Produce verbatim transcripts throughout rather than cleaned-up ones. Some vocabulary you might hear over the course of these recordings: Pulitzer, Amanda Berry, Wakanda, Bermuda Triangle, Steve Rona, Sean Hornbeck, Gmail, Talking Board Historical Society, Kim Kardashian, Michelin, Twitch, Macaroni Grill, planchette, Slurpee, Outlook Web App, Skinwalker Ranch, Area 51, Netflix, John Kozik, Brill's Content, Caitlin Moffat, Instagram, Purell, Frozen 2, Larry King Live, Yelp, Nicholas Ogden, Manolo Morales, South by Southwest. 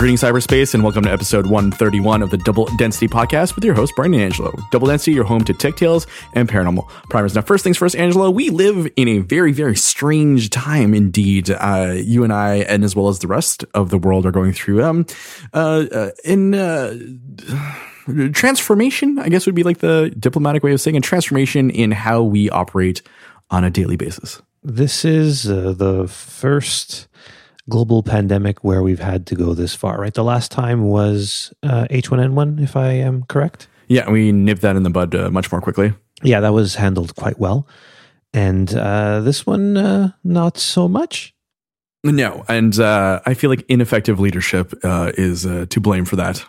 Greetings, cyberspace, and welcome to episode one thirty-one of the Double Density podcast with your host, Brian Angelo. Double Density, your home to tech tales and paranormal primers. Now, first things first, Angelo, we live in a very, very strange time indeed. Uh, you and I, and as well as the rest of the world, are going through um, uh, uh, in uh, transformation, I guess would be like the diplomatic way of saying it, transformation in how we operate on a daily basis. This is uh, the first global pandemic where we've had to go this far, right? The last time was uh, H one N one, if I am correct. Yeah, we nipped that in the bud uh, much more quickly. Yeah, that was handled quite well. And uh, this one, uh, not so much. No, and uh, I feel like ineffective leadership uh, is uh, to blame for that.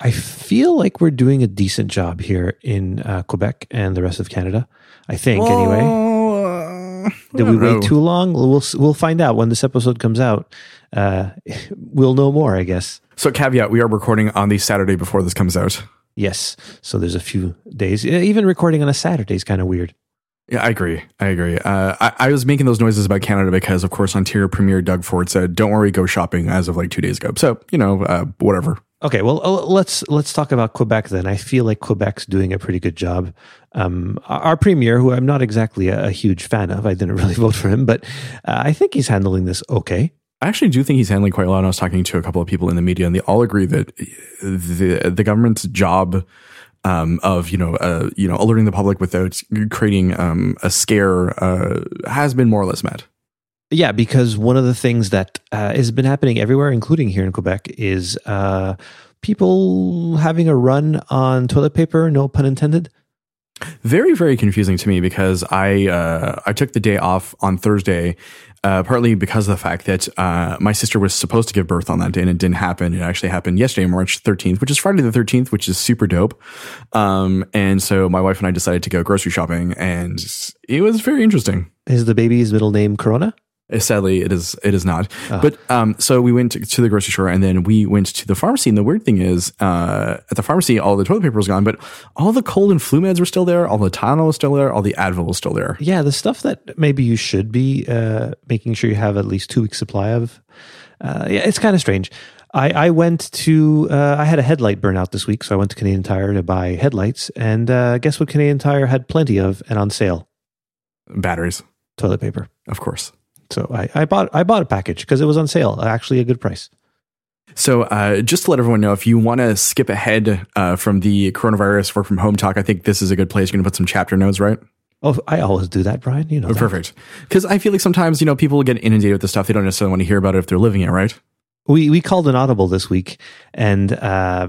I feel like we're doing a decent job here in uh, Quebec and the rest of Canada, I think, Whoa. anyway. Did we wait too long? We'll we'll find out when this episode comes out. Uh, we'll know more, I guess. So, caveat: we are recording on the Saturday before this comes out. Yes. So there's a few days. Even recording on a Saturday is kind of weird. Yeah, I agree. I agree. Uh, I, I was making those noises about Canada because, of course, Ontario Premier Doug Ford said, "Don't worry, go shopping." As of like two days ago. So you know, uh, whatever. Okay, well, let's let's talk about Quebec then. I feel like Quebec's doing a pretty good job. Um, our premier, who I'm not exactly a, a huge fan of, I didn't really vote for him, but uh, I think he's handling this okay. I actually do think he's handling quite well. And I was talking to a couple of people in the media, and they all agree that the the government's job um, of you know uh, you know alerting the public without creating um, a scare uh, has been more or less met. Yeah, because one of the things that uh, has been happening everywhere, including here in Quebec, is uh, people having a run on toilet paper, no pun intended. Very, very confusing to me because I uh, I took the day off on Thursday, uh, partly because of the fact that uh, my sister was supposed to give birth on that day and it didn't happen. It actually happened yesterday, March thirteenth, which is Friday the thirteenth, which is super dope. Um, and so my wife and I decided to go grocery shopping, and it was very interesting. Is the baby's middle name Corona? Sadly, it is it is not. Uh, but um, so we went to, to the grocery store, and then we went to the pharmacy. And the weird thing is, uh, at the pharmacy, all the toilet paper was gone, but all the cold and flu meds were still there. All the Tylenol was still there. All the Advil was still there. Yeah, the stuff that maybe you should be uh, making sure you have at least two weeks' supply of. Uh, yeah, it's kind of strange. I, I went to uh, I had a headlight burnout this week, so I went to Canadian Tire to buy headlights. And uh, guess what? Canadian Tire had plenty of and on sale. Batteries, toilet paper, of course. So I, I bought I bought a package because it was on sale, actually a good price. So uh, just to let everyone know, if you want to skip ahead uh, from the coronavirus work from home talk, I think this is a good place. You're going to put some chapter notes, right? Oh, I always do that, Brian. You know, oh, perfect. Because I feel like sometimes you know people get inundated with this stuff; they don't necessarily want to hear about it if they're living it, right? We we called an audible this week and uh,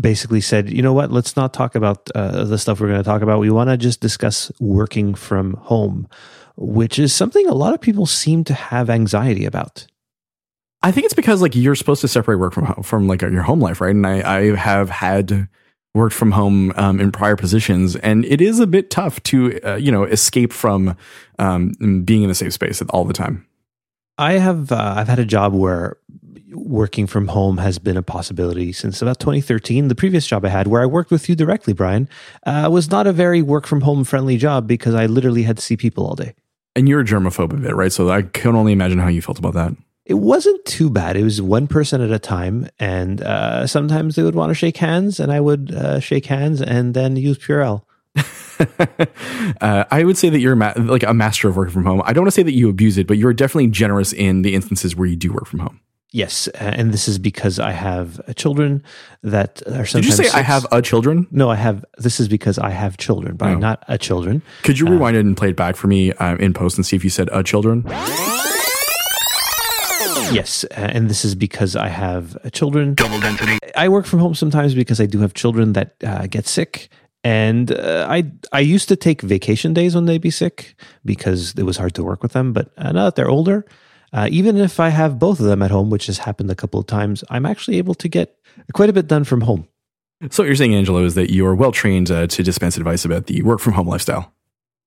basically said, you know what? Let's not talk about uh, the stuff we're going to talk about. We want to just discuss working from home, which is something a lot of people seem to have anxiety about. I think it's because like you're supposed to separate work from home, from like your home life, right? And I, I have had worked from home um, in prior positions, and it is a bit tough to uh, you know escape from um, being in the same space all the time. I have uh, I've had a job where working from home has been a possibility since about twenty thirteen. The previous job I had, where I worked with you directly, Brian, uh, was not a very work from home friendly job because I literally had to see people all day. And you're a germaphobe a bit, right? So I can only imagine how you felt about that. It wasn't too bad. It was one person at a time. And uh, sometimes they would want to shake hands and I would uh, shake hands and then use Purell. uh, I would say that you're ma- like a master of working from home. I don't want to say that you abuse it, but you're definitely generous in the instances where you do work from home. Yes. And this is because I have children that are sometimes... Did you say six. I have a children? No, I have... This is because I have children, but no. Not a children. Could you rewind uh, it and play it back for me um, in post and see if you said a children? Yes. And this is because I have children. Double density. I work from home sometimes because I do have children that uh, get sick. And uh, I I used to take vacation days when they'd be sick because it was hard to work with them. But uh, now that they're older... Uh, even if I have both of them at home, which has happened a couple of times, I'm actually able to get quite a bit done from home. So what you're saying, Angelo, is that you are well trained uh, to dispense advice about the work from home lifestyle.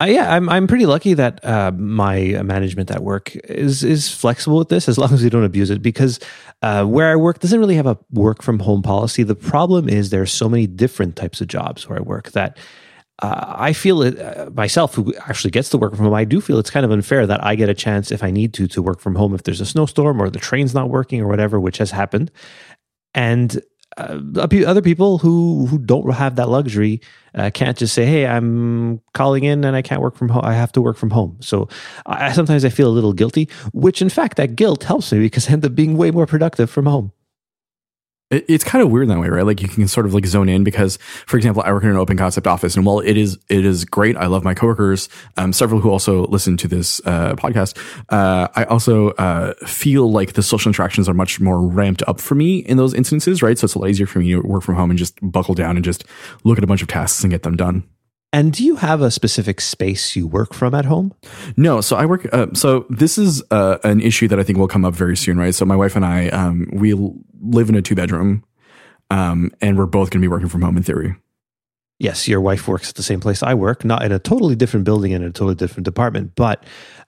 Uh, yeah, I'm I'm pretty lucky that uh, my management at work is is flexible with this as long as you don't abuse it. Because uh, where I work doesn't really have a work from home policy. The problem is there are so many different types of jobs where I work that uh, I feel it uh, myself, who actually gets to work from home, I do feel it's kind of unfair that I get a chance, if I need to, to work from home if there's a snowstorm or the train's not working or whatever, which has happened. And uh, other people who, who don't have that luxury uh, can't just say, hey, I'm calling in and I can't work from home. I have to work from home. So I, sometimes I feel a little guilty, which in fact, that guilt helps me because I end up being way more productive from home. It's kind of weird that way, right? Like you can sort of like zone in because, for example, I work in an open concept office, and while it is it is great, I love my coworkers, um, several who also listen to this uh, podcast. Uh, I also uh, feel like the social interactions are much more ramped up for me in those instances, right? So it's a lot easier for me to work from home and just buckle down and just look at a bunch of tasks and get them done. And do you have a specific space you work from at home? No. So I work. Uh, so this is uh, an issue that I think will come up very soon, right? So my wife and I, um, we l- live in a two bedroom, um, and we're both going to be working from home in theory. Yes, your wife works at the same place I work, not in a totally different building, in a totally different department. But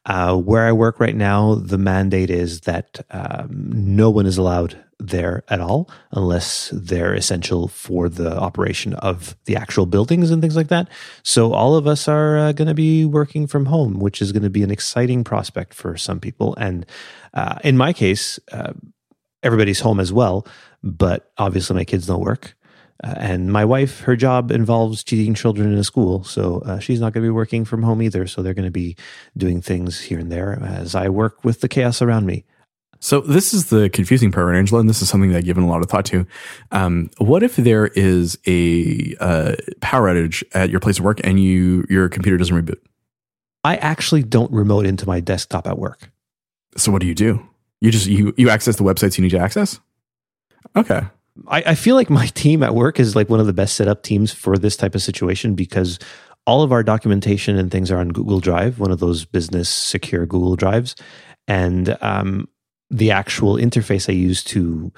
uh, where I work right now, the mandate is that um, no one is allowed there at all unless they're essential for the operation of the actual buildings and things like that. So all of us are uh, going to be working from home, which is going to be an exciting prospect for some people. And uh, in my case, uh, everybody's home as well, but obviously my kids don't work. Uh, and my wife, her job involves teaching children in a school, so uh, she's not going to be working from home either. So they're going to be doing things here and there as I work with the chaos around me. So this is the confusing part, Angela, and this is something that I've given a lot of thought to. Um, what if there is a uh, power outage at your place of work and you your computer doesn't reboot? I actually don't remote into my desktop at work. So what do you do? You just you you access the websites you need to access? Okay. I, I feel like my team at work is like one of the best set up teams for this type of situation because all of our documentation and things are on Google Drive, one of those business secure Google Drives. And um, the actual interface I use to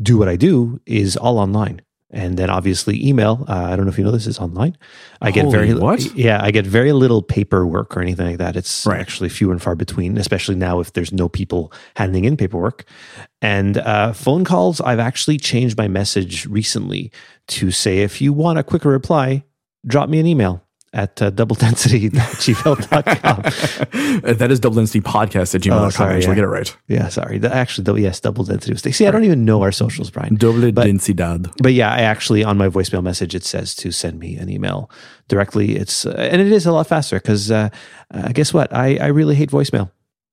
do what I do is all online. And then obviously email, uh, I don't know if you know this, is online. I get Holy very what? Yeah, I get very little paperwork or anything like that. It's right. actually few and far between, especially now if there's no people handing in paperwork. And uh, phone calls, I've actually changed my message recently to say, if you want a quicker reply, drop me an email at uh, double density at gmail dot com. That is double density podcast at gmail dot com. Oh, sorry, yeah. We'll get it right. Yeah, sorry. The, actually, the, yes, double density mistake. See, right. I don't even know our socials, Brian. Double but, densidad. But yeah, I actually, on my voicemail message, it says to send me an email directly. It's uh, and it is a lot faster because uh, uh, guess what? I, I really hate voicemail.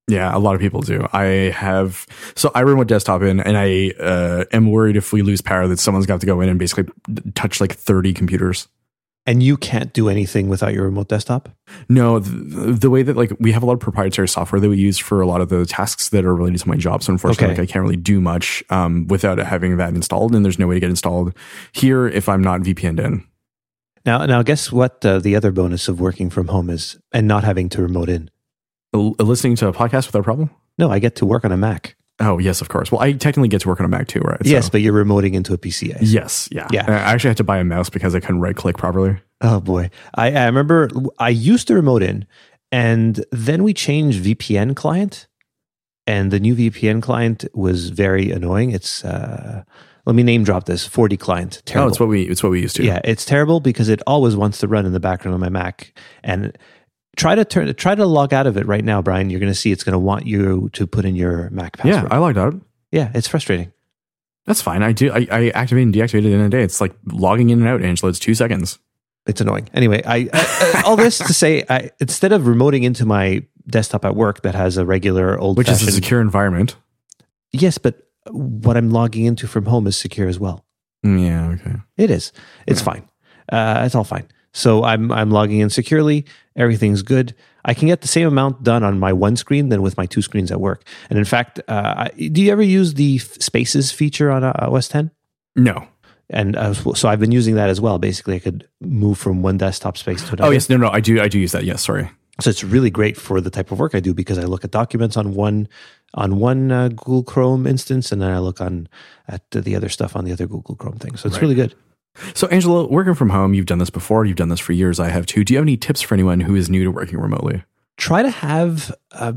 Yeah, a lot of people do. I have, so I remote desktop in and I uh, am worried if we lose power that someone's got to go in and basically touch like thirty computers. And you can't do anything without your remote desktop? No, the, the way that like we have a lot of proprietary software that we use for a lot of the tasks that are related to my job. So unfortunately, okay. like, I can't really do much um, without having that installed. And there's no way to get installed here if I'm not V P N'd in. Now, now guess what uh, the other bonus of working from home is and not having to remote in? L- listening to a podcast without a problem? No, I get to work on a Mac. Oh, yes, of course. Well, I technically get to work on a Mac too, right? Yes, so. But you're remoting into a P C. Yes, yeah. yeah. I actually had to buy a mouse because I couldn't right-click properly. Oh, boy. I, I remember I used to remote in, and then we changed V P N client, and the new V P N client was very annoying. It's... Uh, Let me name drop this. FortiClient. Terrible. Oh, it's what we it's what we used to. Yeah, it's terrible because it always wants to run in the background on my Mac. And try to turn try to log out of it right now, Brian. You're going to see it's going to want you to put in your Mac password. Yeah, I logged out. Yeah, it's frustrating. That's fine. I do. I, I activated and deactivated it in a day. It's like logging in and out, Angela. It's two seconds. It's annoying. Anyway, I, I all this to say, I, instead of remoting into my desktop at work that has a regular old, which is a secure environment. Yes, but. What I'm logging into from home is secure as well. Yeah, okay. It is. It's yeah. fine. Uh, it's all fine. So I'm I'm logging in securely. Everything's good. I can get the same amount done on my one screen than with my two screens at work. And in fact, uh, I, do you ever use the Spaces feature on uh, O S ten? No. And uh, so I've been using that as well. Basically, I could move from one desktop space to another. Oh yes, no, no, I do, I do use that. Yes, sorry. So it's really great for the type of work I do because I look at documents on one on one uh, Google Chrome instance, and then I look on at the other stuff on the other Google Chrome thing. So it's right. really good. So Angela, working from home, you've done this before. You've done this for years. I have too. Do you have any tips for anyone who is new to working remotely? Try to have uh,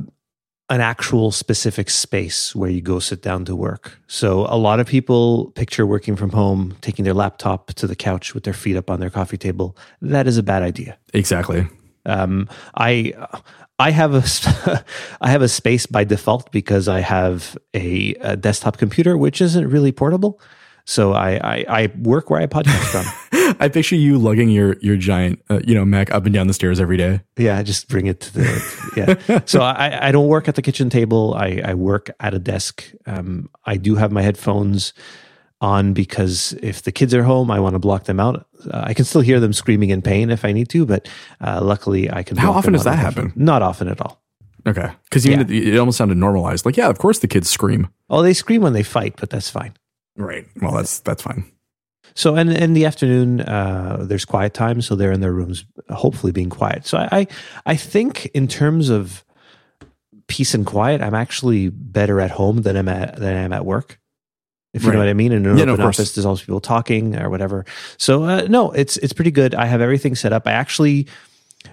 an actual specific space where you go sit down to work. So a lot of people picture working from home, taking their laptop to the couch with their feet up on their coffee table. That is a bad idea. Exactly. Um, I I have a I have a space by default because I have a, a desktop computer, which isn't really portable. So I, I, I work where I podcast from. I picture you lugging your your giant uh, you know Mac up and down the stairs every day. Yeah, I just bring it to the yeah. So I, I don't work at the kitchen table. I, I work at a desk. Um, I do have my headphones on because if the kids are home, I want to block them out. Uh, I can still hear them screaming in pain if I need to, but uh, luckily I can. How often does that happen? Not often at all. Okay, because yeah. It almost sounded normalized. Like yeah, of course the kids scream. Oh, they scream when they fight, but that's fine. Right. Well, that's that's fine. So, and in the afternoon, uh, there's quiet time, so they're in their rooms, hopefully being quiet. So, I, I think in terms of peace and quiet, I'm actually better at home than I'm at than I am at work. If you right. know what I mean, in an yeah, open no, office, there's always people talking or whatever. So, uh, no, it's it's pretty good. I have everything set up. I actually.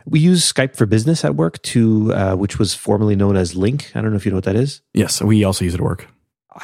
We use Skype for Business at work to, uh, which was formerly known as Link. I don't know if you know what that is. Yes, we also use it at work.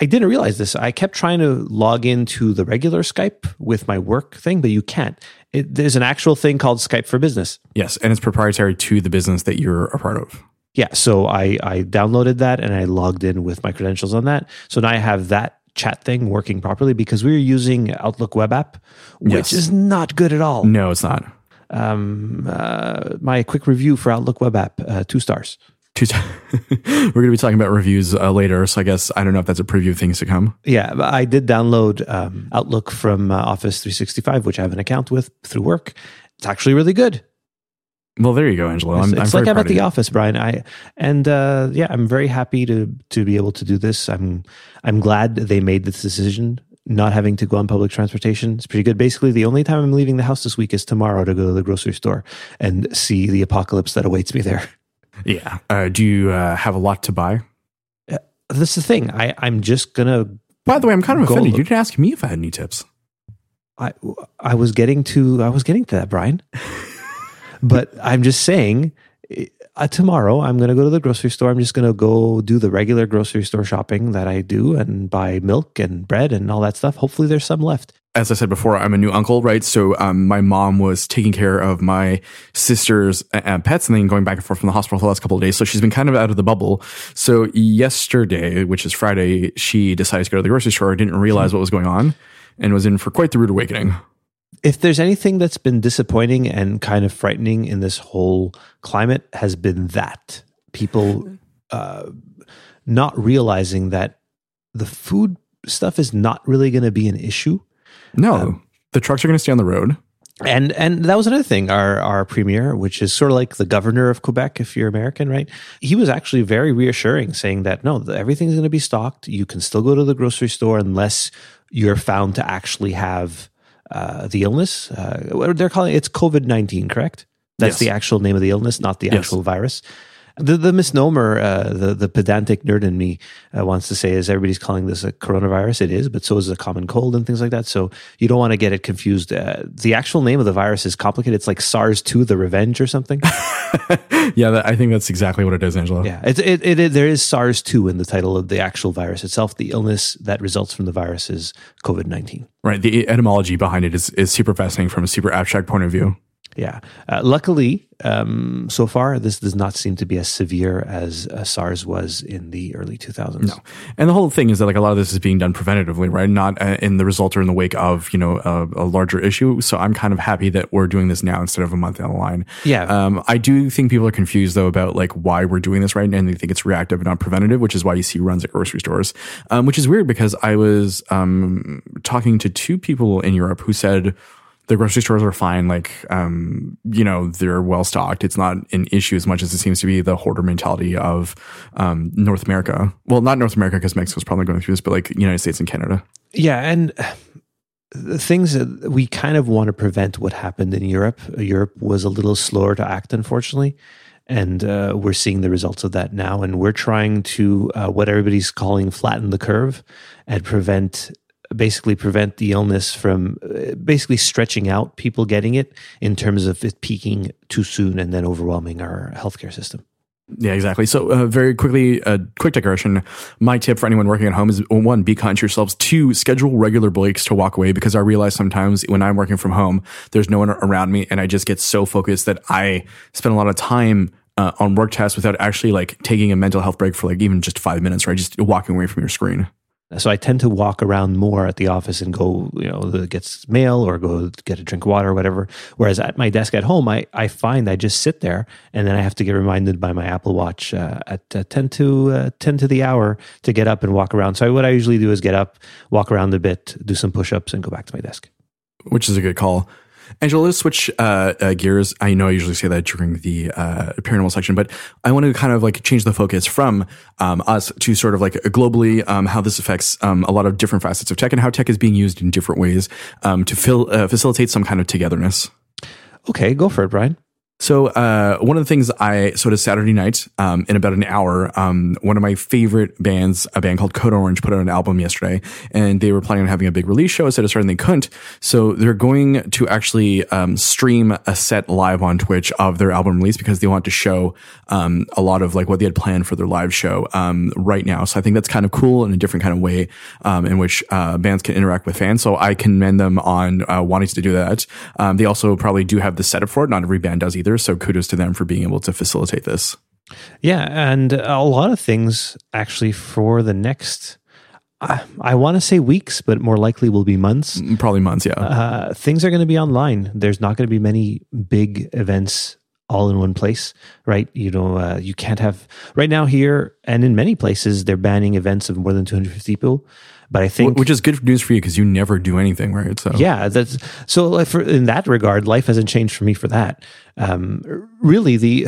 I didn't realize this. I kept trying to log into the regular Skype with my work thing, but you can't. It, there's an actual thing called Skype for Business. Yes, and it's proprietary to the business that you're a part of. Yeah, so I, I downloaded that and I logged in with my credentials on that. So now I have that chat thing working properly because we were using Outlook Web App, which yes. is not good at all. No, it's not. Um, uh, my quick review for Outlook Web App, uh, two stars. We're going to be talking about reviews uh, later, so I guess I don't know if that's a preview of things to come. Yeah, I did download um, Outlook from uh, Office three sixty-five, which I have an account with through work. It's actually really good. Well, there you go, Angelo. I'm, it's I'm it's like I'm at the office, Brian. I and uh, yeah, I'm very happy to to be able to do this. I'm I'm glad they made this decision, not having to go on public transportation. It's pretty good. Basically, the only time I'm leaving the house this week is tomorrow to go to the grocery store and see the apocalypse that awaits me there. Yeah. Uh, do you uh, have a lot to buy? Uh, that's the thing. I, I'm just going to... By the way, I'm kind of offended. Look. You didn't ask me if I had any tips. I I was getting to I was getting to that, Brian. But I'm just saying, uh, tomorrow I'm going to go to the grocery store. I'm just going to go do the regular grocery store shopping that I do and buy milk and bread and all that stuff. Hopefully there's some left. As I said before, I'm a new uncle, right? So um, my mom was taking care of my sister's uh, pets and then going back and forth from the hospital for the last couple of days. So she's been kind of out of the bubble. So yesterday, which is Friday, she decided to go to the grocery store, didn't realize what was going on, and was in for quite the rude awakening. If there's anything that's been disappointing and kind of frightening in this whole climate, has been that. People uh, not realizing that the food stuff is not really going to be an issue. No, um, the trucks are going to stay on the road. And and that was another thing. Our our premier, which is sort of like the governor of Quebec, if you're American, right? He was actually very reassuring, saying that, no, everything's going to be stocked. You can still go to the grocery store unless you're found to actually have uh, the illness. Uh, what they're calling it, it's COVID nineteen, correct? That's yes. the actual name of the illness, not the yes. actual virus. The, the misnomer, uh, the, the pedantic nerd in me uh, wants to say is everybody's calling this a coronavirus. It is, but so is a common cold and things like that. So you don't want to get it confused. Uh, the actual name of the virus is complicated. It's like SARS two, the revenge or something. yeah, that, I think that's exactly what it is, Angelo. Yeah, it, it, it, it, there is SARS two in the title of the actual virus itself. The illness that results from the virus is COVID nineteen. Right. The etymology behind it is, is super fascinating from a super abstract point of view. Yeah. Uh, luckily, um, so far, this does not seem to be as severe as uh, SARS was in the early two thousands. No. And the whole thing is that like a lot of this is being done preventatively, right? Not uh, in the result or in the wake of, you know, a, a larger issue. So I'm kind of happy that we're doing this now instead of a month down the line. Yeah. Um, I do think people are confused, though, about like why we're doing this right now. And they think it's reactive and not preventative, which is why you see runs at grocery stores, um, which is weird because I was um, talking to two people in Europe who said, the grocery stores are fine. Like, um, you know, they're well stocked. It's not an issue as much as it seems to be the hoarder mentality of um, North America. Well, not North America because Mexico's probably going through this, but like United States and Canada. Yeah. And the things that we kind of want to prevent what happened in Europe. Europe was a little slower to act, unfortunately. And uh, we're seeing the results of that now. And we're trying to, uh, what everybody's calling flatten the curve and prevent basically prevent the illness from basically stretching out people getting it in terms of it peaking too soon and then overwhelming our healthcare system. Yeah, exactly. So uh, very quickly, a uh, quick digression. My tip for anyone working at home is, one, be kind to yourselves. Two, schedule regular breaks to walk away, because I realize sometimes when I'm working from home, there's no one around me and I just get so focused that I spend a lot of time uh, on work tasks without actually like taking a mental health break for like even just five minutes, right? Just walking away from your screen. So I tend to walk around more at the office and go, you know, get mail or go get a drink of water or whatever. Whereas at my desk at home, I, I find I just sit there and then I have to get reminded by my Apple Watch uh, at uh, ten to the hour to get up and walk around. So what I usually do is get up, walk around a bit, do some push-ups and go back to my desk. Which is a good call. Angela, let's switch uh, uh, gears. I know I usually say that during the uh, paranormal section, but I want to kind of like change the focus from um, us to sort of like globally um, how this affects um, a lot of different facets of tech and how tech is being used in different ways um, to fil- uh, facilitate some kind of togetherness. Okay, go for it, Brian. So uh, one of the things I, so to Saturday night, um, in about an hour, um, one of my favorite bands, a band called Code Orange, put out an album yesterday, and they were planning on having a big release show instead of starting they couldn't. So they're going to actually um, stream a set live on Twitch of their album release because they want to show um, a lot of like what they had planned for their live show um, right now. So I think that's kind of cool and a different kind of way um, in which uh, bands can interact with fans. So I commend them on uh, wanting to do that. Um, they also probably do have the setup for it. Not every band does either. So kudos to them for being able to facilitate this. Yeah, and a lot of things actually for the next, I, I want to say weeks, but more likely will be months. Probably months, yeah. Uh, things are going to be online. There's not going to be many big events all in one place, right? You know, uh, you can't have, right now here, and in many places, they're banning events of more than two hundred fifty people. But I think, which is good news for you because you never do anything, right? So yeah, that's so. Like for, in that regard, life hasn't changed for me for that. Um, really, the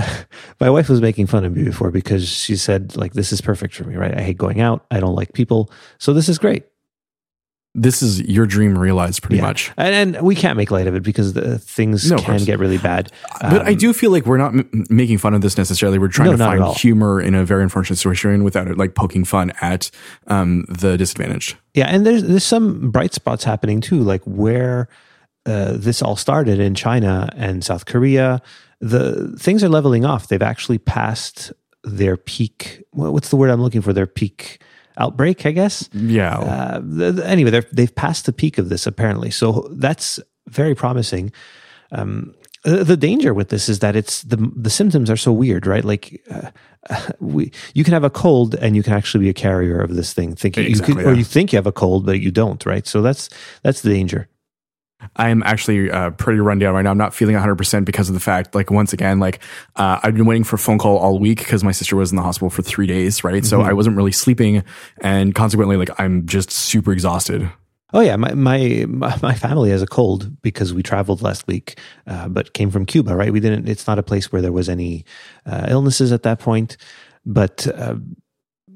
my wife was making fun of me before because she said like, "This is perfect for me, right? I hate going out. I don't like people, so this is great." This is your dream realized pretty yeah. much. And, and we can't make light of it because the things no, can get really bad. Um, but I do feel like we're not m- making fun of this necessarily. We're trying no, to find humor in a very unfortunate situation without it like poking fun at um, the disadvantaged. Yeah. And there's, there's some bright spots happening too, like where uh, this all started in China and South Korea. The things are leveling off. They've actually passed their peak. What's the word I'm looking for? Their peak outbreak, I guess. Yeah. Uh, th- anyway, they've passed the peak of this apparently. So that's very promising. Um, the, the danger with this is that it's the the symptoms are so weird, right? Like uh, we, you can have a cold and you can actually be a carrier of this thing, thinking exactly, you could, yeah. or you think you have a cold, but you don't, right? So that's that's the danger. I'm actually uh, pretty run down right now. I'm not feeling one hundred percent because of the fact, like, once again, like, uh, I've been waiting for a phone call all week because my sister was in the hospital for three days, right? Mm-hmm. So I wasn't really sleeping. And consequently, like, I'm just super exhausted. Oh, yeah. My my my family has a cold because we traveled last week, uh, but came from Cuba, right? We didn't, it's not a place where there was any uh, illnesses at that point. But, uh,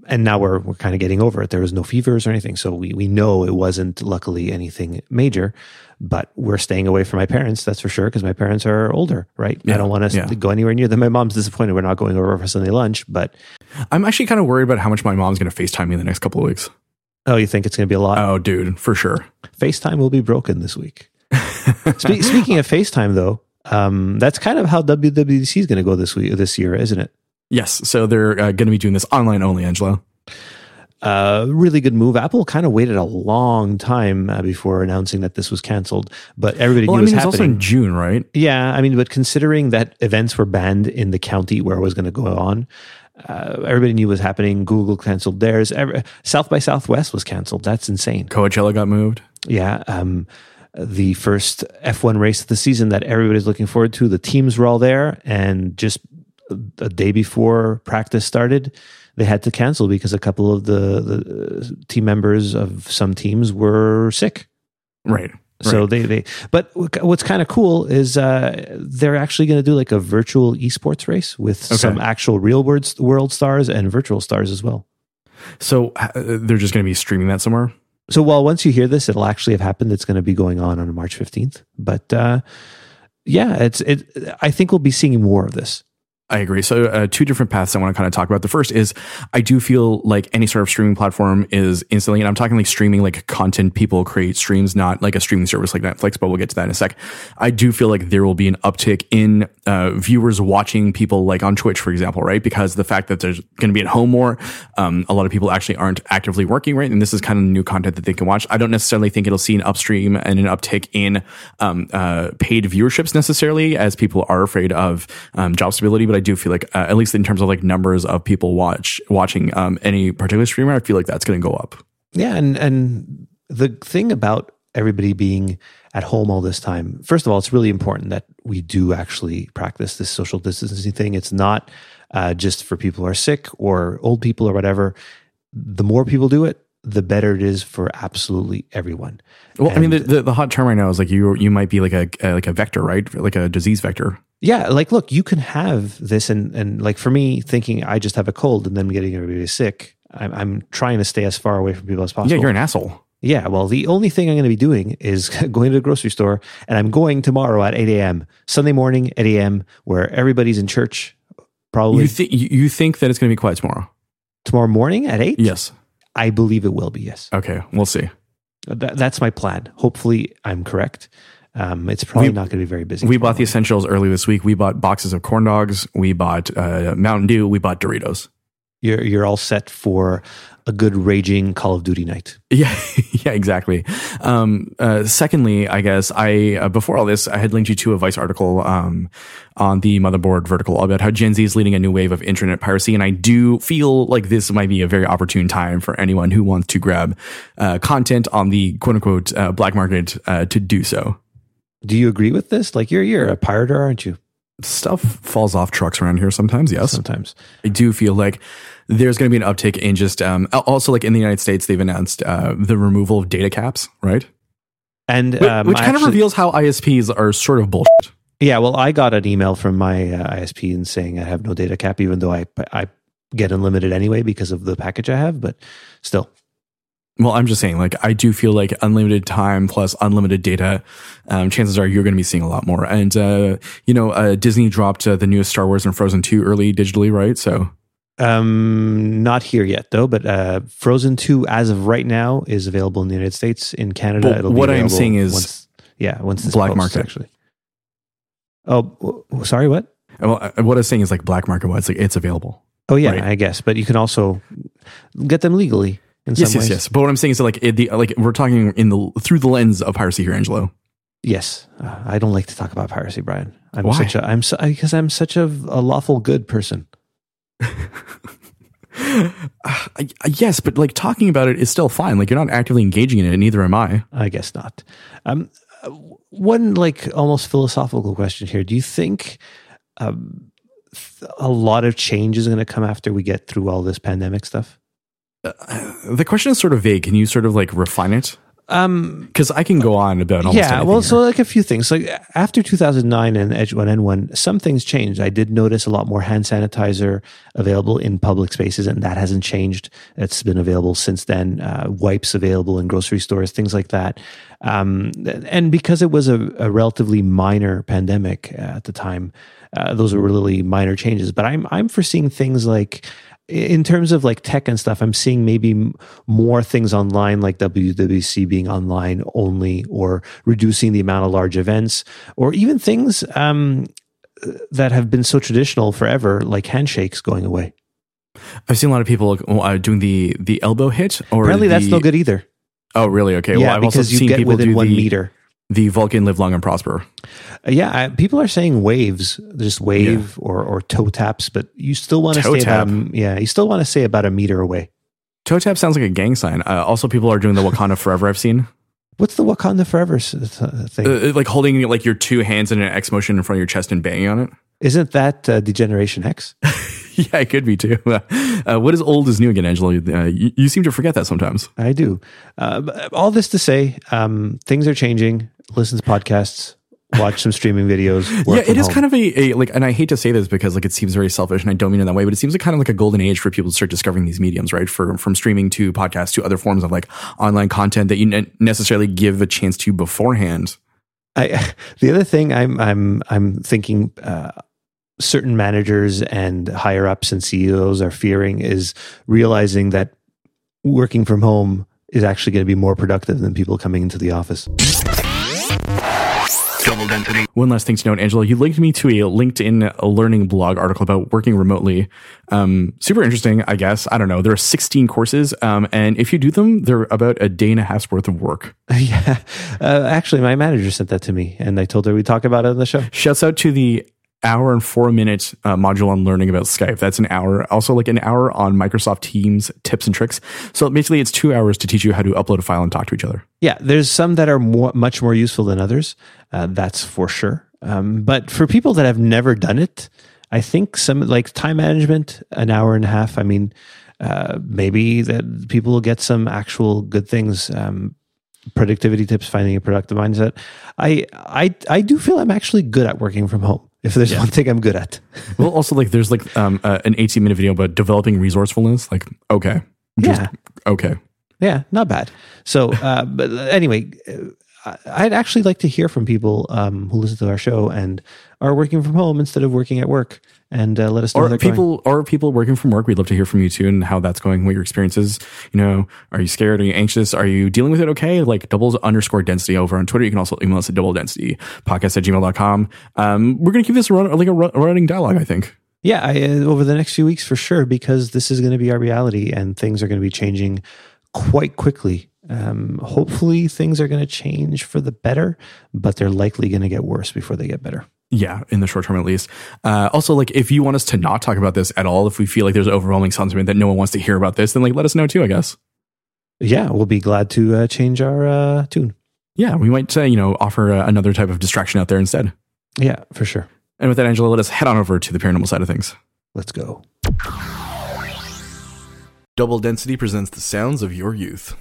and now we're we're kind of getting over it. There was no fevers or anything. So we, we know it wasn't, luckily, anything major. But we're staying away from my parents, that's for sure, because my parents are older, right? Yeah, I don't want to yeah. go anywhere near them. My mom's disappointed we're not going over for Sunday lunch, but I'm actually kind of worried about how much my mom's going to FaceTime me in the next couple of weeks. Oh, you think it's going to be a lot? Oh, dude, for sure. FaceTime will be broken this week. Spe- speaking of FaceTime, though, um, that's kind of how W W D C is going to go this week, this year, isn't it? Yes, so they're uh, going to be doing this online only, Angelo. Uh, really good move. Apple kind of waited a long time uh, before announcing that this was canceled, but everybody well, knew I mean, it was happening. It's also in June, right? Yeah, I mean, but considering that events were banned in the county where it was going to go on, uh, everybody knew it was happening. Google canceled theirs. Every, South by Southwest was canceled. That's insane. Coachella got moved. Yeah, um, the first F one race of the season that everybody's looking forward to. The teams were all there, and just a day before practice started, they had to cancel because a couple of the, the team members of some teams were sick. Right. So right. they, they, but what's kind of cool is uh, they're actually going to do like a virtual esports race with okay. some actual real world, world stars and virtual stars as well. So uh, they're just going to be streaming that somewhere? So, well, once you hear this, it'll actually have happened. It's going to be going on on March fifteenth. But uh, yeah, it's, it, I think we'll be seeing more of this. I agree. So uh, two different paths I want to kind of talk about. The first is I do feel like any sort of streaming platform is instantly, and I'm talking like streaming, like content people create streams, not like a streaming service like Netflix, but we'll get to that in a sec. I do feel like there will be an uptick in uh, viewers watching people like on Twitch, for example, right? Because the fact that there's going to be at home more, um, a lot of people actually aren't actively working, right? And this is kind of new content that they can watch. I don't necessarily think it'll see an upstream and an uptick in um, uh, paid viewerships necessarily, as people are afraid of um, job stability, but I do feel like, uh, at least in terms of like numbers of people watch watching um, any particular streamer, I feel like that's going to go up. Yeah, and and the thing about everybody being at home all this time, first of all, it's really important that we do actually practice this social distancing thing. It's not uh, just for people who are sick or old people or whatever. The more people do it, the better it is for absolutely everyone. Well, and I mean, the, the, the hot term right now is like you you might be like a uh, like a vector, right? Like a disease vector. Yeah, like look, you can have this, and and like for me, thinking I just have a cold and then getting everybody sick, I'm, I'm trying to stay as far away from people as possible. Yeah, you're an asshole. Yeah, well, the only thing I'm going to be doing is going to the grocery store, and I'm going tomorrow at eight a.m., Sunday morning, eight a.m., where everybody's in church, probably. You, th- you think that it's going to be quiet tomorrow? Tomorrow morning at eight? Yes. I believe it will be, yes. Okay, we'll see. That, that's my plan. Hopefully, I'm correct. Um, it's probably we, not going to be very busy. We bought the essentials early this week. We bought boxes of corn dogs. We bought uh, Mountain Dew. We bought Doritos. You're you're all set for a good raging Call of Duty night. Yeah, yeah, exactly. Um, uh, secondly, I guess I uh, before all this, I had linked you to a Vice article um, on the Motherboard Vertical about how Gen Z is leading a new wave of internet piracy, and I do feel like this might be a very opportune time for anyone who wants to grab uh, content on the quote unquote uh, black market uh, to do so. Do you agree with this? Like you're you're a pirate, aren't you? Stuff falls off trucks around here sometimes. Yes, sometimes I do feel like there's going to be an uptick in just um, also like in the United States they've announced uh, the removal of data caps, right? And um, which, which kind actually, of reveals how I S Ps are sort of bullshit. Yeah, well, I got an email from my uh, I S P and saying I have no data cap, even though I I get unlimited anyway because of the package I have, but still. Well, I'm just saying, like, I do feel like unlimited time plus unlimited data, um, chances are you're going to be seeing a lot more. And, uh, you know, uh, Disney dropped uh, the newest Star Wars and Frozen two early digitally, right? So, um, not here yet, though, but uh, Frozen two, as of right now, is available in the United States. In Canada, but it'll what be what I'm seeing is, once, yeah, once this black market, actually. Oh, sorry, what? Well, what I'm saying is, like, black market, well, it's like it's available. Oh, yeah, right? I guess. But you can also get them legally. Yes, yes, yes. But what I'm saying is that like it, the like we're talking in the through the lens of piracy here, Angelo. Yes, uh, I don't like to talk about piracy, Brian. I'm Why? Such a I'm so, because I'm such a, a lawful good person. uh, yes, but like talking about it is still fine. Like you're not actively engaging in it. Neither am I. I guess not. Um, one like almost philosophical question here. Do you think um, a lot of change is going to come after we get through all this pandemic stuff? Uh, the question is sort of vague. Can you sort of like refine it? Um, because I can go on about almost yeah. Well, here. So like a few things. Like after two thousand nine and H one N one, some things changed. I did notice a lot more hand sanitizer available in public spaces, and that hasn't changed. It's been available since then. Uh, wipes available in grocery stores, things like that. Um, and because it was a, a relatively minor pandemic uh, at the time, uh, those were really minor changes. But I'm I'm foreseeing things like. In terms of like tech and stuff, I'm seeing maybe more things online, like W W D C being online only, or reducing the amount of large events, or even things um, that have been so traditional forever, like handshakes going away. I've seen a lot of people uh, doing the the elbow hit. Or apparently, the, that's no good either. Oh, really? Okay. Yeah, well, I've because also you seen get people within do one the, meter. The Vulcan live long and prosper. Uh, yeah, I, people are saying waves, just wave yeah. or or toe taps, but you still want to stay about a, yeah, you still want to say about a meter away. Toe tap sounds like a gang sign. Uh, also, people are doing the Wakanda Forever. I've seen. What's the Wakanda Forever thing? Uh, like holding like your two hands in an X motion in front of your chest and banging on it. Isn't that uh, Degeneration X? Yeah, it could be too. Uh, what is old is new again, Angelo. Uh, you, you seem to forget that sometimes. I do. Uh, all this to say, um, things are changing. Listen to podcasts. Watch some streaming videos. Yeah, it is home. Kind of a, a, like, and I hate to say this because like it seems very selfish and I don't mean it that way, but it seems like kind of like a golden age for people to start discovering these mediums, right? For, from streaming to podcasts to other forms of like online content that you ne- necessarily give a chance to beforehand. I, the other thing I'm, I'm, I'm thinking, uh, certain managers and higher ups and C E Os are fearing is realizing that working from home is actually going to be more productive than people coming into the office. Double density. One last thing to note, Angelo, you linked me to a LinkedIn a learning blog article about working remotely. Um, super interesting, I guess. I don't know. There are sixteen courses, um, and if you do them, they're about a day and a half's worth of work. Yeah. Uh, actually, my manager sent that to me, and I told her we'd talk about it on the show. Shouts out to the hour and four minute uh, module on learning about Skype. That's an hour. Also like an hour on Microsoft Teams tips and tricks. So basically it's two hours to teach you how to upload a file and talk to each other. Yeah, there's some that are more, much more useful than others. Uh, that's for sure. Um, but for people that have never done it, I think some like time management, an hour and a half. I mean, uh, maybe that people will get some actual good things. Um, productivity tips, finding a productive mindset. I, I, I do feel I'm actually good at working from home. If there's yeah. one thing I'm good at. Well, also like there's like um, uh, an eighteen minute video about developing resourcefulness. Like, okay. Just, yeah. Okay. Yeah. Not bad. So, uh, but anyway, I'd actually like to hear from people um, who listen to our show and are working from home instead of working at work, and uh, let us know how they're going. Or people working from work. We'd love to hear from you too and how that's going, what your experience is. You know, are you scared? Are you anxious? Are you dealing with it okay? Like doubles underscore density over on Twitter. You can also email us at double density podcast at gmail dot com. Um, we're going to keep this run, like a running dialogue, I think. Yeah, I, uh, over the next few weeks for sure, because this is going to be our reality and things are going to be changing quite quickly. Um, hopefully things are going to change for the better, but they're likely going to get worse before they get better. Yeah, in the short term at least. Uh, also, like if you want us to not talk about this at all, if we feel like there's overwhelming sentiment that no one wants to hear about this, then like let us know too, I guess. Yeah, we'll be glad to uh, change our uh, tune. Yeah, we might uh, you know offer uh, another type of distraction out there instead. Yeah, for sure. And with that, Angela, let us head on over to the paranormal side of things. Let's go. Double Density presents the sounds of your youth.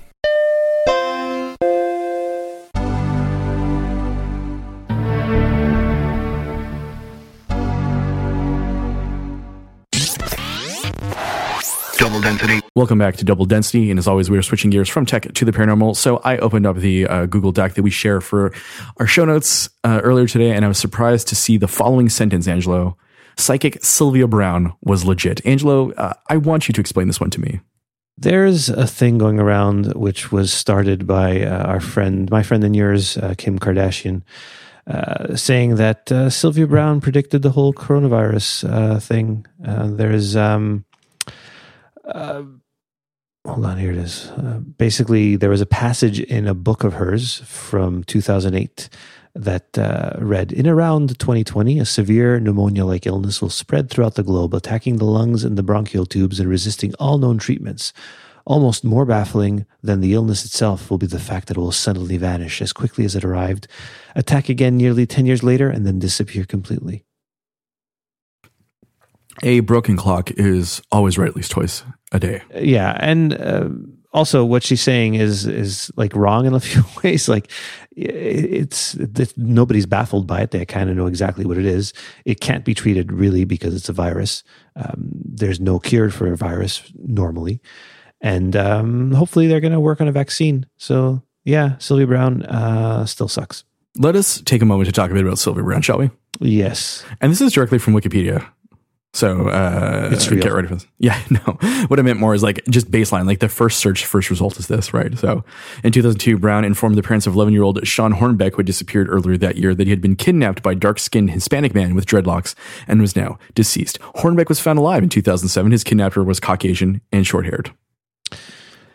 Density. Welcome back to Double Density, and as always we are switching gears from tech to the paranormal. So I opened up the uh, Google Doc that we share for our show notes uh, earlier today, and I was surprised to see the following sentence, Angelo. Psychic Sylvia Browne was legit. Angelo, uh, I want you to explain this one to me. There's a thing going around which was started by uh, our friend, my friend and yours, uh, Kim Kardashian, uh, saying that uh, Sylvia Browne predicted the whole coronavirus uh, thing. Uh, there's... Um, Uh, hold on, here it is. Uh, basically, there was a passage in a book of hers from two thousand eight that uh, read, in around twenty twenty, a severe pneumonia-like illness will spread throughout the globe, attacking the lungs and the bronchial tubes and resisting all known treatments. Almost more baffling than the illness itself will be the fact that it will suddenly vanish as quickly as it arrived, attack again nearly ten years later, and then disappear completely. A broken clock is always right at least twice a day. Yeah, and uh, also what she's saying is is like wrong in a few ways. Like it's, it's nobody's baffled by it. They kind of know exactly what it is. It can't be treated really because it's a virus. Um, there's no cure for a virus normally, and um, hopefully they're going to work on a vaccine. So yeah, Sylvia Browne uh, still sucks. Let us take a moment to talk a bit about Sylvia Browne, shall we? Yes, and this is directly from Wikipedia. So uh, it's real. Get ready for this. Yeah, no. What I meant more is like just baseline, like the first search, first result is this, right? So in two thousand two, Brown informed the parents of eleven-year-old Sean Hornbeck, who had disappeared earlier that year, that he had been kidnapped by a dark-skinned Hispanic man with dreadlocks and was now deceased. Hornbeck was found alive in two thousand seven. His kidnapper was Caucasian and short-haired.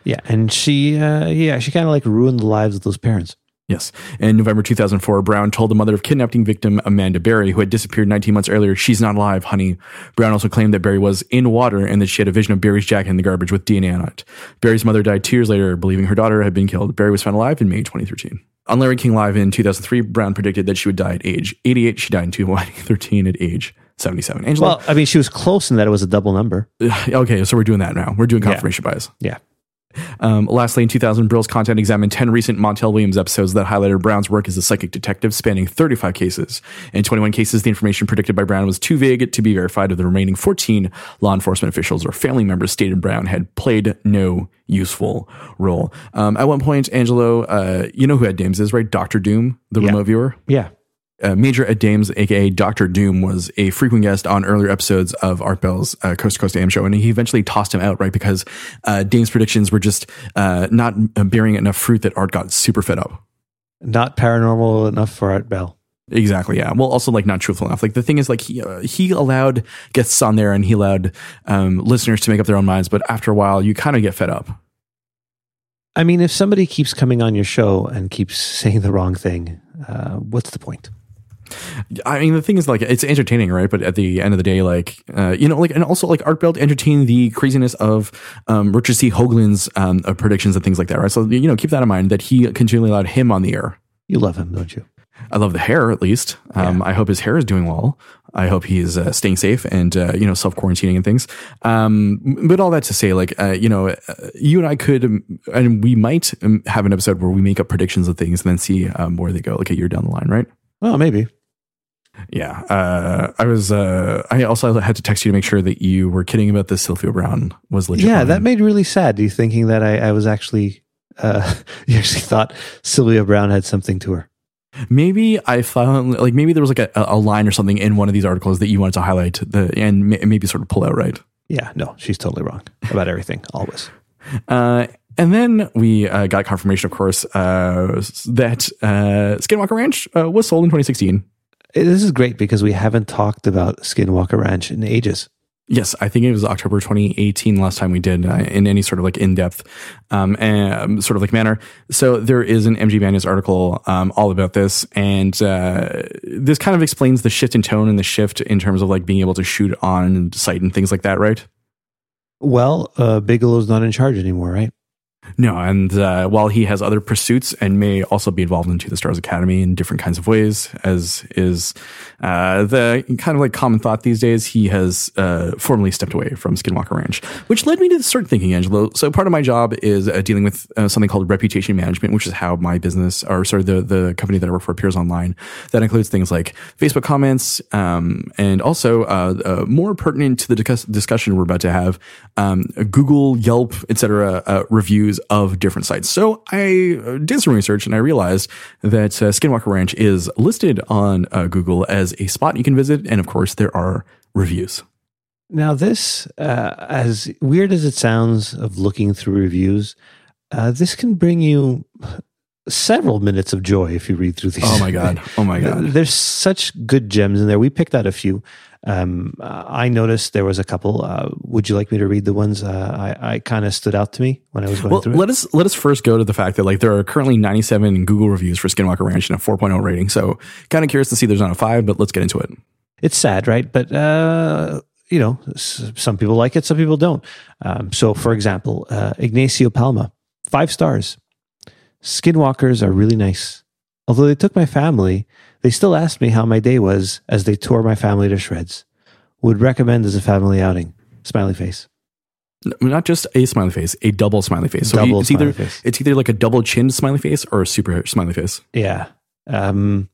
Yeah, and she, uh, yeah, she kind of like ruined the lives of those parents. Yes. In November two thousand four, Brown told the mother of kidnapping victim Amanda Berry, who had disappeared nineteen months earlier, she's not alive, honey. Brown also claimed that Berry was in water and that she had a vision of Berry's jacket in the garbage with D N A on it. Berry's mother died two years later, believing her daughter had been killed. Berry was found alive in May twenty thirteen. On Larry King Live in two thousand three, Brown predicted that she would die at age eighty-eight. She died in twenty thirteen at age seventy-seven. Angela, well, I mean, she was close in that it was a double number. Okay, so we're doing that now. We're doing confirmation yeah. bias. Yeah. Um, lastly, in two thousand, Brill's content examined ten recent Montel Williams episodes that highlighted Brown's work as a psychic detective, spanning thirty-five cases. In twenty-one cases, the information predicted by Brown was too vague to be verified. Of the remaining fourteen, law enforcement officials or family members stated Brown had played no useful role. Um, at one point, Angelo, uh, you know who had names is, right? Doctor Doom, the yeah. remote viewer. Yeah. Uh, Major Ed Dames, a k a. Doctor Doom, was a frequent guest on earlier episodes of Art Bell's uh, Coast to Coast A M show, and he eventually tossed him out, right, because uh, Dames' predictions were just uh, not bearing enough fruit that Art got super fed up. Not paranormal enough for Art Bell. Exactly, yeah. Well, also, like, not truthful enough. Like, the thing is, like, he uh, he allowed guests on there and he allowed um, listeners to make up their own minds, but after a while, you kind of get fed up. I mean, if somebody keeps coming on your show and keeps saying the wrong thing, uh, what's the point? I mean, the thing is, like, it's entertaining, right? But at the end of the day, like, uh, you know, like, and also, like, Art Bell entertained the craziness of um, Richard C. Hoagland's um, uh, predictions and things like that, right? So, you know, keep that in mind, that he continually allowed him on the air. You love him, don't you? I love the hair, at least. Um, yeah. I hope his hair is doing well. I hope he is uh, staying safe and, uh, you know, self-quarantining and things. Um, but all that to say, like, uh, you know, uh, you and I could, um, and we might um, have an episode where we make up predictions of things and then see um, where they go, like a year down the line, right? Well, maybe. Yeah. Uh, I was, uh, I also had to text you to make sure that you were kidding about this. Sylvia Browne was legit. Yeah, that made me really sad. You thinking that I, I was actually, uh, you actually thought Sylvia Browne had something to her. Maybe I found, like, maybe there was like a, a line or something in one of these articles that you wanted to highlight the and ma- maybe sort of pull out, right? Yeah, no, she's totally wrong about everything, always. Uh, and then we uh, got confirmation, of course, uh, that uh, Skinwalker Ranch uh, was sold in twenty sixteen. This is great because we haven't talked about Skinwalker Ranch in ages. Yes, I think it was October twenty eighteen last time we did uh, in any sort of like in-depth um, um, sort of like manner. So there is an M G Manuals article um, all about this. And uh, this kind of explains the shift in tone and the shift in terms of like being able to shoot on site and things like that, right? Well, uh, Bigelow's not in charge anymore, right? No, and uh, while he has other pursuits and may also be involved into the Stars Academy in different kinds of ways, as is uh, the kind of like common thought these days, he has uh, formally stepped away from Skinwalker Ranch, which led me to start thinking, Angelo. So part of my job is uh, dealing with uh, something called reputation management, which is how my business, or sorry, the, the company that I work for appears online. That includes things like Facebook comments um, and also uh, uh, more pertinent to the discuss- discussion we're about to have, um, Google, Yelp, et cetera uh, reviews of different sites. So I did some research and I realized that uh, Skinwalker Ranch is listed on uh, Google as a spot you can visit. And of course, there are reviews. Now this, uh, as weird as it sounds of looking through reviews, uh, this can bring you several minutes of joy if you read through these. Oh my God. Oh my God. There's such good gems in there. We picked out a few. Um, I noticed there was a couple. Uh, would you like me to read the ones uh, I, I kind of stood out to me when I was going well, through? Well, let us let us first go to the fact that like there are currently ninety-seven Google reviews for Skinwalker Ranch and a four point oh rating. So kind of curious to see there's not a five, but let's get into it. It's sad, right? But uh, you know, some people like it, some people don't. Um, so, for example, uh, Ignacio Palma, five stars. Skinwalkers are really nice. Although they took my family, they still asked me how my day was as they tore my family to shreds. Would recommend as a family outing. Smiley face. Not just a smiley face, a double smiley face. So double it's, smiley either, face. It's either like a double chin smiley face or a super smiley face. Yeah. Um,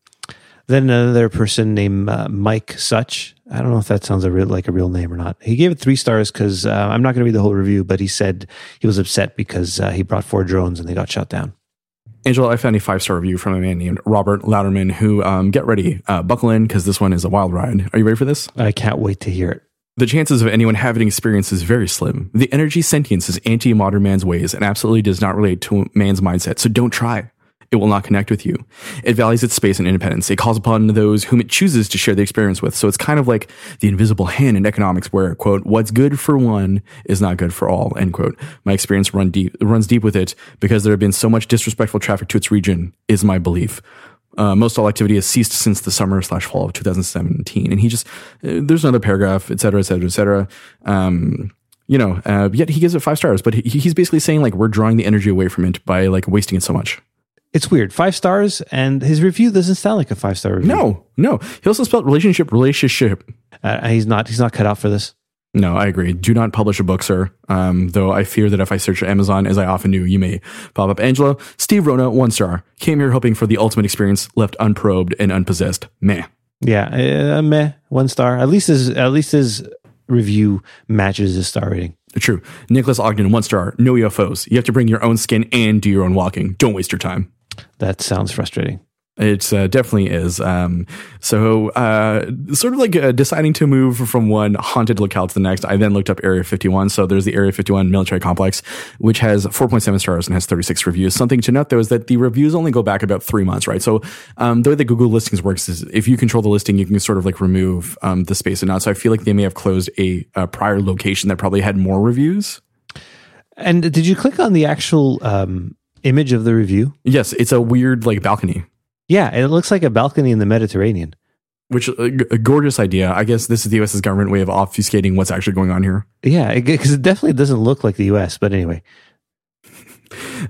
then another person named uh, Mike Such. I don't know if that sounds a real, like a real name or not. He gave it three stars because uh, I'm not going to read the whole review, but he said he was upset because uh, he brought four drones and they got shot down. Angela, I found a five-star review from a man named Robert Louderman who, um, get ready, uh, buckle in, because this one is a wild ride. Are you ready for this? I can't wait to hear it. The chances of anyone having experience is very slim. The energy sentience is anti-modern man's ways and absolutely does not relate to man's mindset, so don't try. It will not connect with you. It values its space and independence. It calls upon those whom it chooses to share the experience with. So it's kind of like the invisible hand in economics where, quote, what's good for one is not good for all, end quote. My experience run deep, runs deep with it because there have been so much disrespectful traffic to its region, is my belief. Uh, most all activity has ceased since the summer slash fall of two thousand seventeen. And he just, there's another paragraph, et cetera, et cetera, et cetera. Um, you know, uh, yet he gives it five stars, but he, he's basically saying like we're drawing the energy away from it by like wasting it so much. It's weird. Five stars, and his review doesn't sound like a five-star review. No, no. He also spelled relationship, relationship. Uh, he's not He's not cut out for this. No, I agree. Do not publish a book, sir. Um, though I fear that if I search Amazon, as I often do, you may pop up. Angelo, Steve Rona, one star. Came here hoping for the ultimate experience, left unprobed and unpossessed. Meh. Yeah, uh, meh. One star. At least his, at least his review matches his star rating. True. Nicholas Ogden, one star. No U F Os. You have to bring your own skin and do your own walking. Don't waste your time. That sounds frustrating. It uh, definitely is. Um, so uh, sort of like uh, deciding to move from one haunted locale to the next, I then looked up Area fifty-one. So there's the Area fifty-one military complex, which has four point seven stars and has thirty-six reviews. Something to note, though, is that the reviews only go back about three months, right? So um, the way the Google listings works is if you control the listing, you can sort of like remove um, the space and not. So I feel like they may have closed a, a prior location that probably had more reviews. And did you click on the actual um, image of the review? Yes, it's a weird like balcony. Yeah, it looks like a balcony in the Mediterranean. Which, a gorgeous idea. I guess this is the U S's government way of obfuscating what's actually going on here. Yeah, because it, it definitely doesn't look like the U S, but anyway.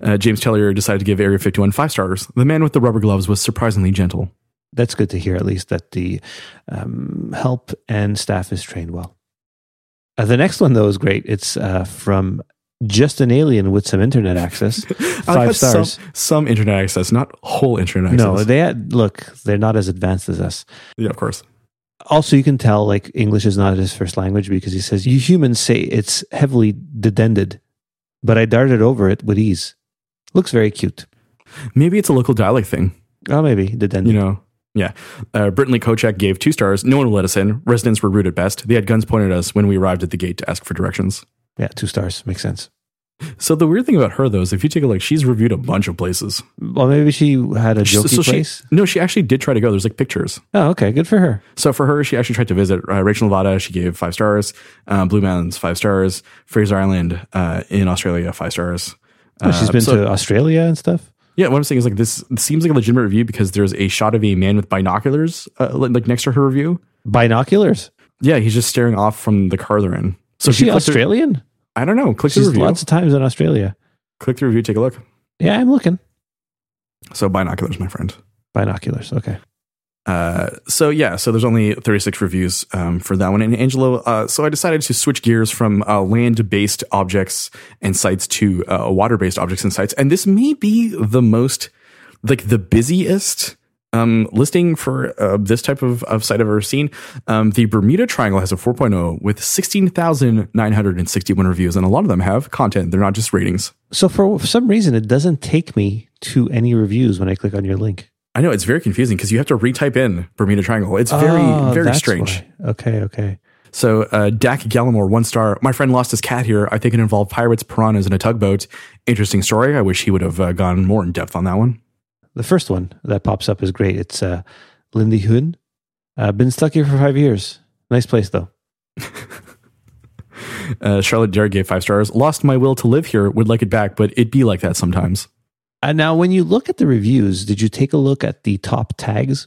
Uh, James Tellier decided to give Area fifty-one five stars. The man with the rubber gloves was surprisingly gentle. That's good to hear, at least, that the um, help and staff is trained well. Uh, the next one, though, is great. It's uh, from... Just an alien with some internet access. Five stars. Some, some internet access, not whole internet access. No, they had, look, they're not as advanced as us. Yeah, of course. Also, you can tell like English is not his first language because he says, you humans say it's heavily dedended, but I darted over it with ease. Looks very cute. Maybe it's a local dialect thing. Oh, maybe. Dedended. You know. Yeah. Uh, Brittany Kochak gave two stars. No one will let us in. Residents were rude at best. They had guns pointed at us when we arrived at the gate to ask for directions. Yeah, two stars. Makes sense. So the weird thing about her, though, is if you take a look, she's reviewed a bunch of places. Well, maybe she had a jokey so she, place? No, she actually did try to go. There's like pictures. Oh, okay. Good for her. So for her, she actually tried to visit uh, Rachel Nevada. She gave five stars. Uh, Blue Mountains, five stars. Fraser Island uh, in Australia, five stars. Uh, oh, she's been so, to Australia and stuff? Yeah, what I'm saying is like this seems like a legitimate review because there's a shot of a man with binoculars uh, like next to her review. Binoculars? Yeah, he's just staring off from the car they're in. So is she Australian? Her, I don't know. Click She's the review. Lots of times in Australia. Click the review. Take a look. Yeah, I'm looking. So binoculars, my friend. Binoculars. Okay. Uh, so yeah, so there's only thirty-six reviews um, for that one. And Angelo, uh, so I decided to switch gears from uh, land-based objects and sites to uh, water-based objects and sites. And this may be the most, like the busiest Um, listing for uh, this type of, of site I've ever seen. Um, the Bermuda Triangle has a four point oh with sixteen thousand nine hundred sixty-one reviews, and a lot of them have content. They're not just ratings. So for some reason, it doesn't take me to any reviews when I click on your link. I know, it's very confusing because you have to retype in Bermuda Triangle. It's very, oh, very strange. Why. Okay, okay. So uh, Dak Gallimore, one star. My friend lost his cat here. I think it involved pirates, piranhas, and a tugboat. Interesting story. I wish he would have uh, gone more in depth on that one. The first one that pops up is great. It's uh, Lindy Hoon. Uh, been stuck here for five years. Nice place, though. uh, Charlotte Dare gave five stars. Lost my will to live here. Would like it back, but it'd be like that sometimes. Uh, now, when you look at the reviews, did you take a look at the top tags?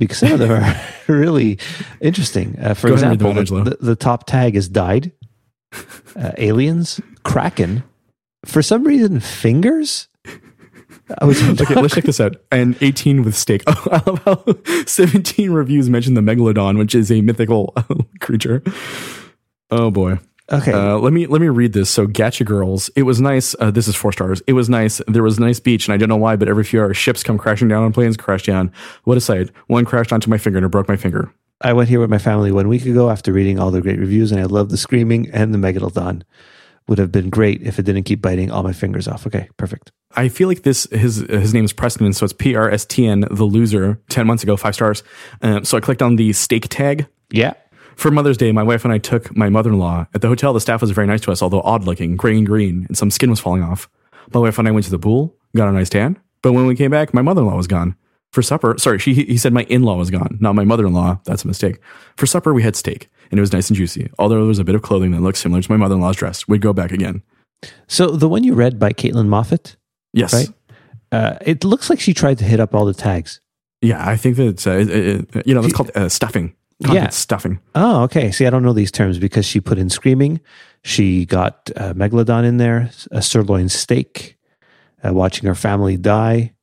Because some of them are really interesting. Uh, for Go example, the, the top tag is died, uh, aliens, kraken. For some reason, fingers. I was okay, let's check this out. And eighteen with steak. Oh, I love how seventeen reviews mention the Megalodon, which is a mythical creature. Oh boy. Okay. Uh, let me let me read this. So, Gacha Girls. It was nice. Uh, this is four stars. It was nice. There was a nice beach, and I don't know why, but every few hours ships come crashing down on planes. Crash down. What a sight! One crashed onto my finger and it broke my finger. I went here with my family one week ago after reading all the great reviews, and I loved the screaming and the Megalodon. Would have been great if it didn't keep biting all my fingers off. Okay, perfect. I feel like this, his his name is Preston, so it's P R S T N, the loser, ten months ago, five stars. Um, so I clicked on the steak tag. Yeah. For Mother's Day, my wife and I took my mother-in-law. At the hotel, the staff was very nice to us, although odd-looking, gray and green, and some skin was falling off. My wife and I went to the pool, got a nice tan, but when we came back, my mother-in-law was gone. For supper, sorry, she he said my in-law was gone, not my mother-in-law. That's a mistake. For supper, we had steak, and it was nice and juicy. Although there was a bit of clothing that looked similar to my mother-in-law's dress. We'd go back again. So the one you read by Caitlin Moffat? Yes. Right? Uh, it looks like she tried to hit up all the tags. Yeah, I think that, uh, it, it, you know, that's she, called uh, stuffing. Content yeah. Stuffing. Oh, okay. See, I don't know these terms because she put in screaming. She got uh, Megalodon in there, a sirloin steak, uh, watching her family die.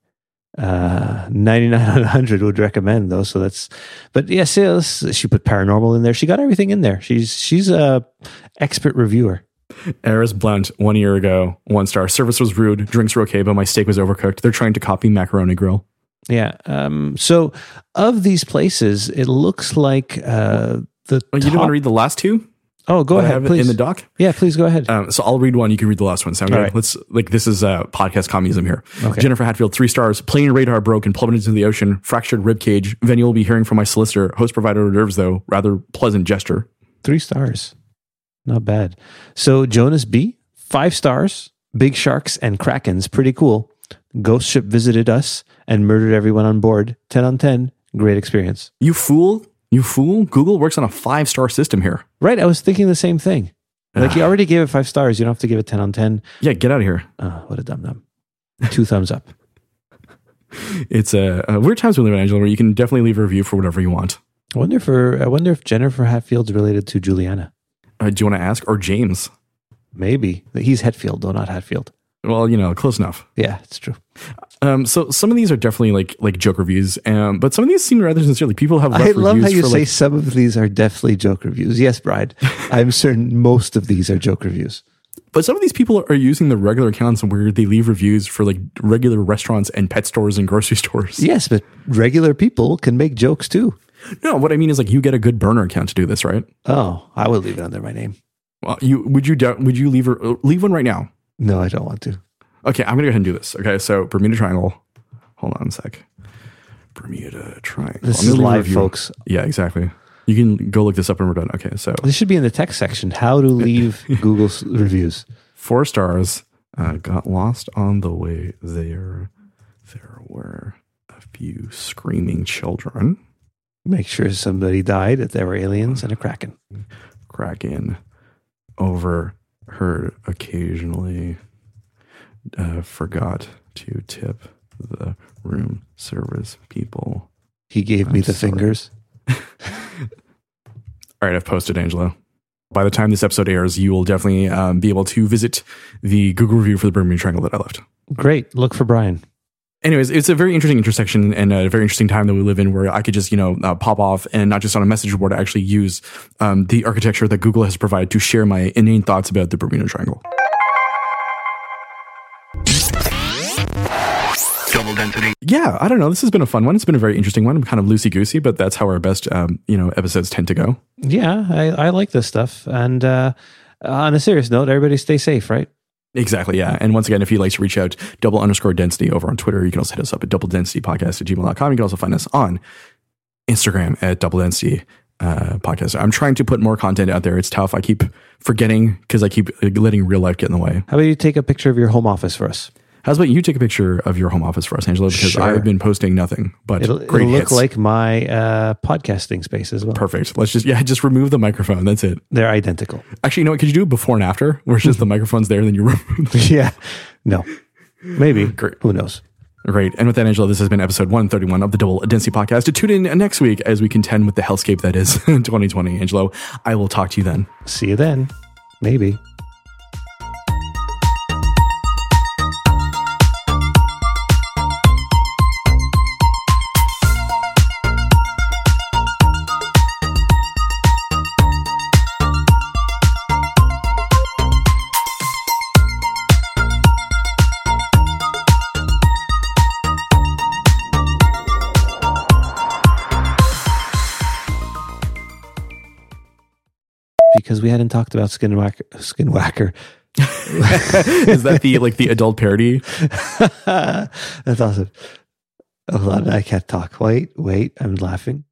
Uh, ninety-nine out of one hundred would recommend though. So that's, but yes, yeah, she put paranormal in there. She got everything in there. She's, she's a expert reviewer. Eris Blunt, one year ago, one star. Service was rude. Drinks were okay, but my steak was overcooked. They're trying to copy Macaroni Grill. Yeah. Um, so of these places, it looks like, uh, the, oh, you top, don't want to read the last two? Oh, go but ahead, I have please. It in the doc? Yeah, please go ahead. Um, so I'll read one. You can read the last one. Sound all good? Right. Let's, like, this is uh, podcast communism here. Okay. Jennifer Hatfield, three stars. Plane radar broke and plummeted into the ocean. Fractured rib cage. Venue will be hearing from my solicitor. Host provider reserves, though. Rather pleasant gesture. Three stars. Not bad. So Jonas B, five stars. Big sharks and krakens. Pretty cool. Ghost ship visited us and murdered everyone on board. ten on ten. Great experience. You fool. You fool. Google works on a five-star system here. Right. I was thinking the same thing. Like, you already gave it five stars. You don't have to give it ten on ten. Yeah, get out of here. Uh, what a dum-dum. Two thumbs up. It's uh, uh, weird times we live in, Angela, where you can definitely leave a review for whatever you want. I wonder if, her, I wonder if Jennifer Hatfield's related to Juliana. Uh, do you want to ask? Or James? Maybe. He's Hetfield, though, not Hatfield. Well, you know, close enough. Yeah, it's true. Um, so some of these are definitely like like joke reviews, um, but some of these seem rather sincerely. People have left reviews. I love reviews how you for, say like, some of these are definitely joke reviews. Yes, Bride. I'm certain most of these are joke reviews. But some of these people are using the regular accounts where they leave reviews for like regular restaurants and pet stores and grocery stores. Yes, but regular people can make jokes too. No, what I mean is like you get a good burner account to do this, right? Oh, I would leave it under my name. Well, you would you would you leave leave one right now? No, I don't want to. Okay, I'm going to go ahead and do this. Okay, so Bermuda Triangle. Hold on a sec. Bermuda Triangle. This is live, folks. Yeah, exactly. You can go look this up when we're done. Okay, so. This should be in the text section. How to leave Google reviews. Four stars. Uh, got lost on the way there. There were a few screaming children. Make sure somebody died, that there were aliens and a kraken. Kraken over... Heard occasionally uh, forgot to tip the room service people. He gave I'm me the sorry. fingers. All right, I've posted, Angelo. By the time this episode airs, you will definitely um, be able to visit the Google review for the Bermuda Triangle that I left. Great. Look for Brian. Anyways, it's a very interesting intersection and a very interesting time that we live in where I could just, you know, uh, pop off and not just on a message board, I actually use um, the architecture that Google has provided to share my inane thoughts about the Bermuda Triangle. Double density. Yeah, I don't know. This has been a fun one. It's been a very interesting one. I'm kind of loosey-goosey, but that's how our best, um, you know, episodes tend to go. Yeah, I, I like this stuff. And uh, on a serious note, everybody stay safe, right? Exactly, yeah. And once again, if you'd like to reach out, double underscore density over on Twitter. You can also hit us up at double density podcast at gmail dot com. You can also find us on Instagram at double density uh, podcast. I'm trying to put more content out there. It's tough. I keep forgetting because I keep letting real life get in the way. How about you take a picture of your home office for us? How about you take a picture of your home office for us, Angelo? Because sure. I've been posting nothing but it'll, great it'll look hits. Like my uh, podcasting space as well. Perfect. Let's just, yeah, just remove the microphone. That's it. They're identical. Actually, you know what? Could you do before and after? Where it's just the microphone's there, then you remove them. Yeah. No. Maybe. Great. Who knows? Great. And with that, Angela, this has been episode one thirty-one of the Double Density Podcast. Tune in next week as we contend with the hellscape that is twenty twenty. Angelo, I will talk to you then. See you then. Maybe. Because we hadn't talked about Skinwalker. Skinwalker. Is that the like the adult parody? That's awesome. Hold on, I can't talk. Wait, wait, I'm laughing.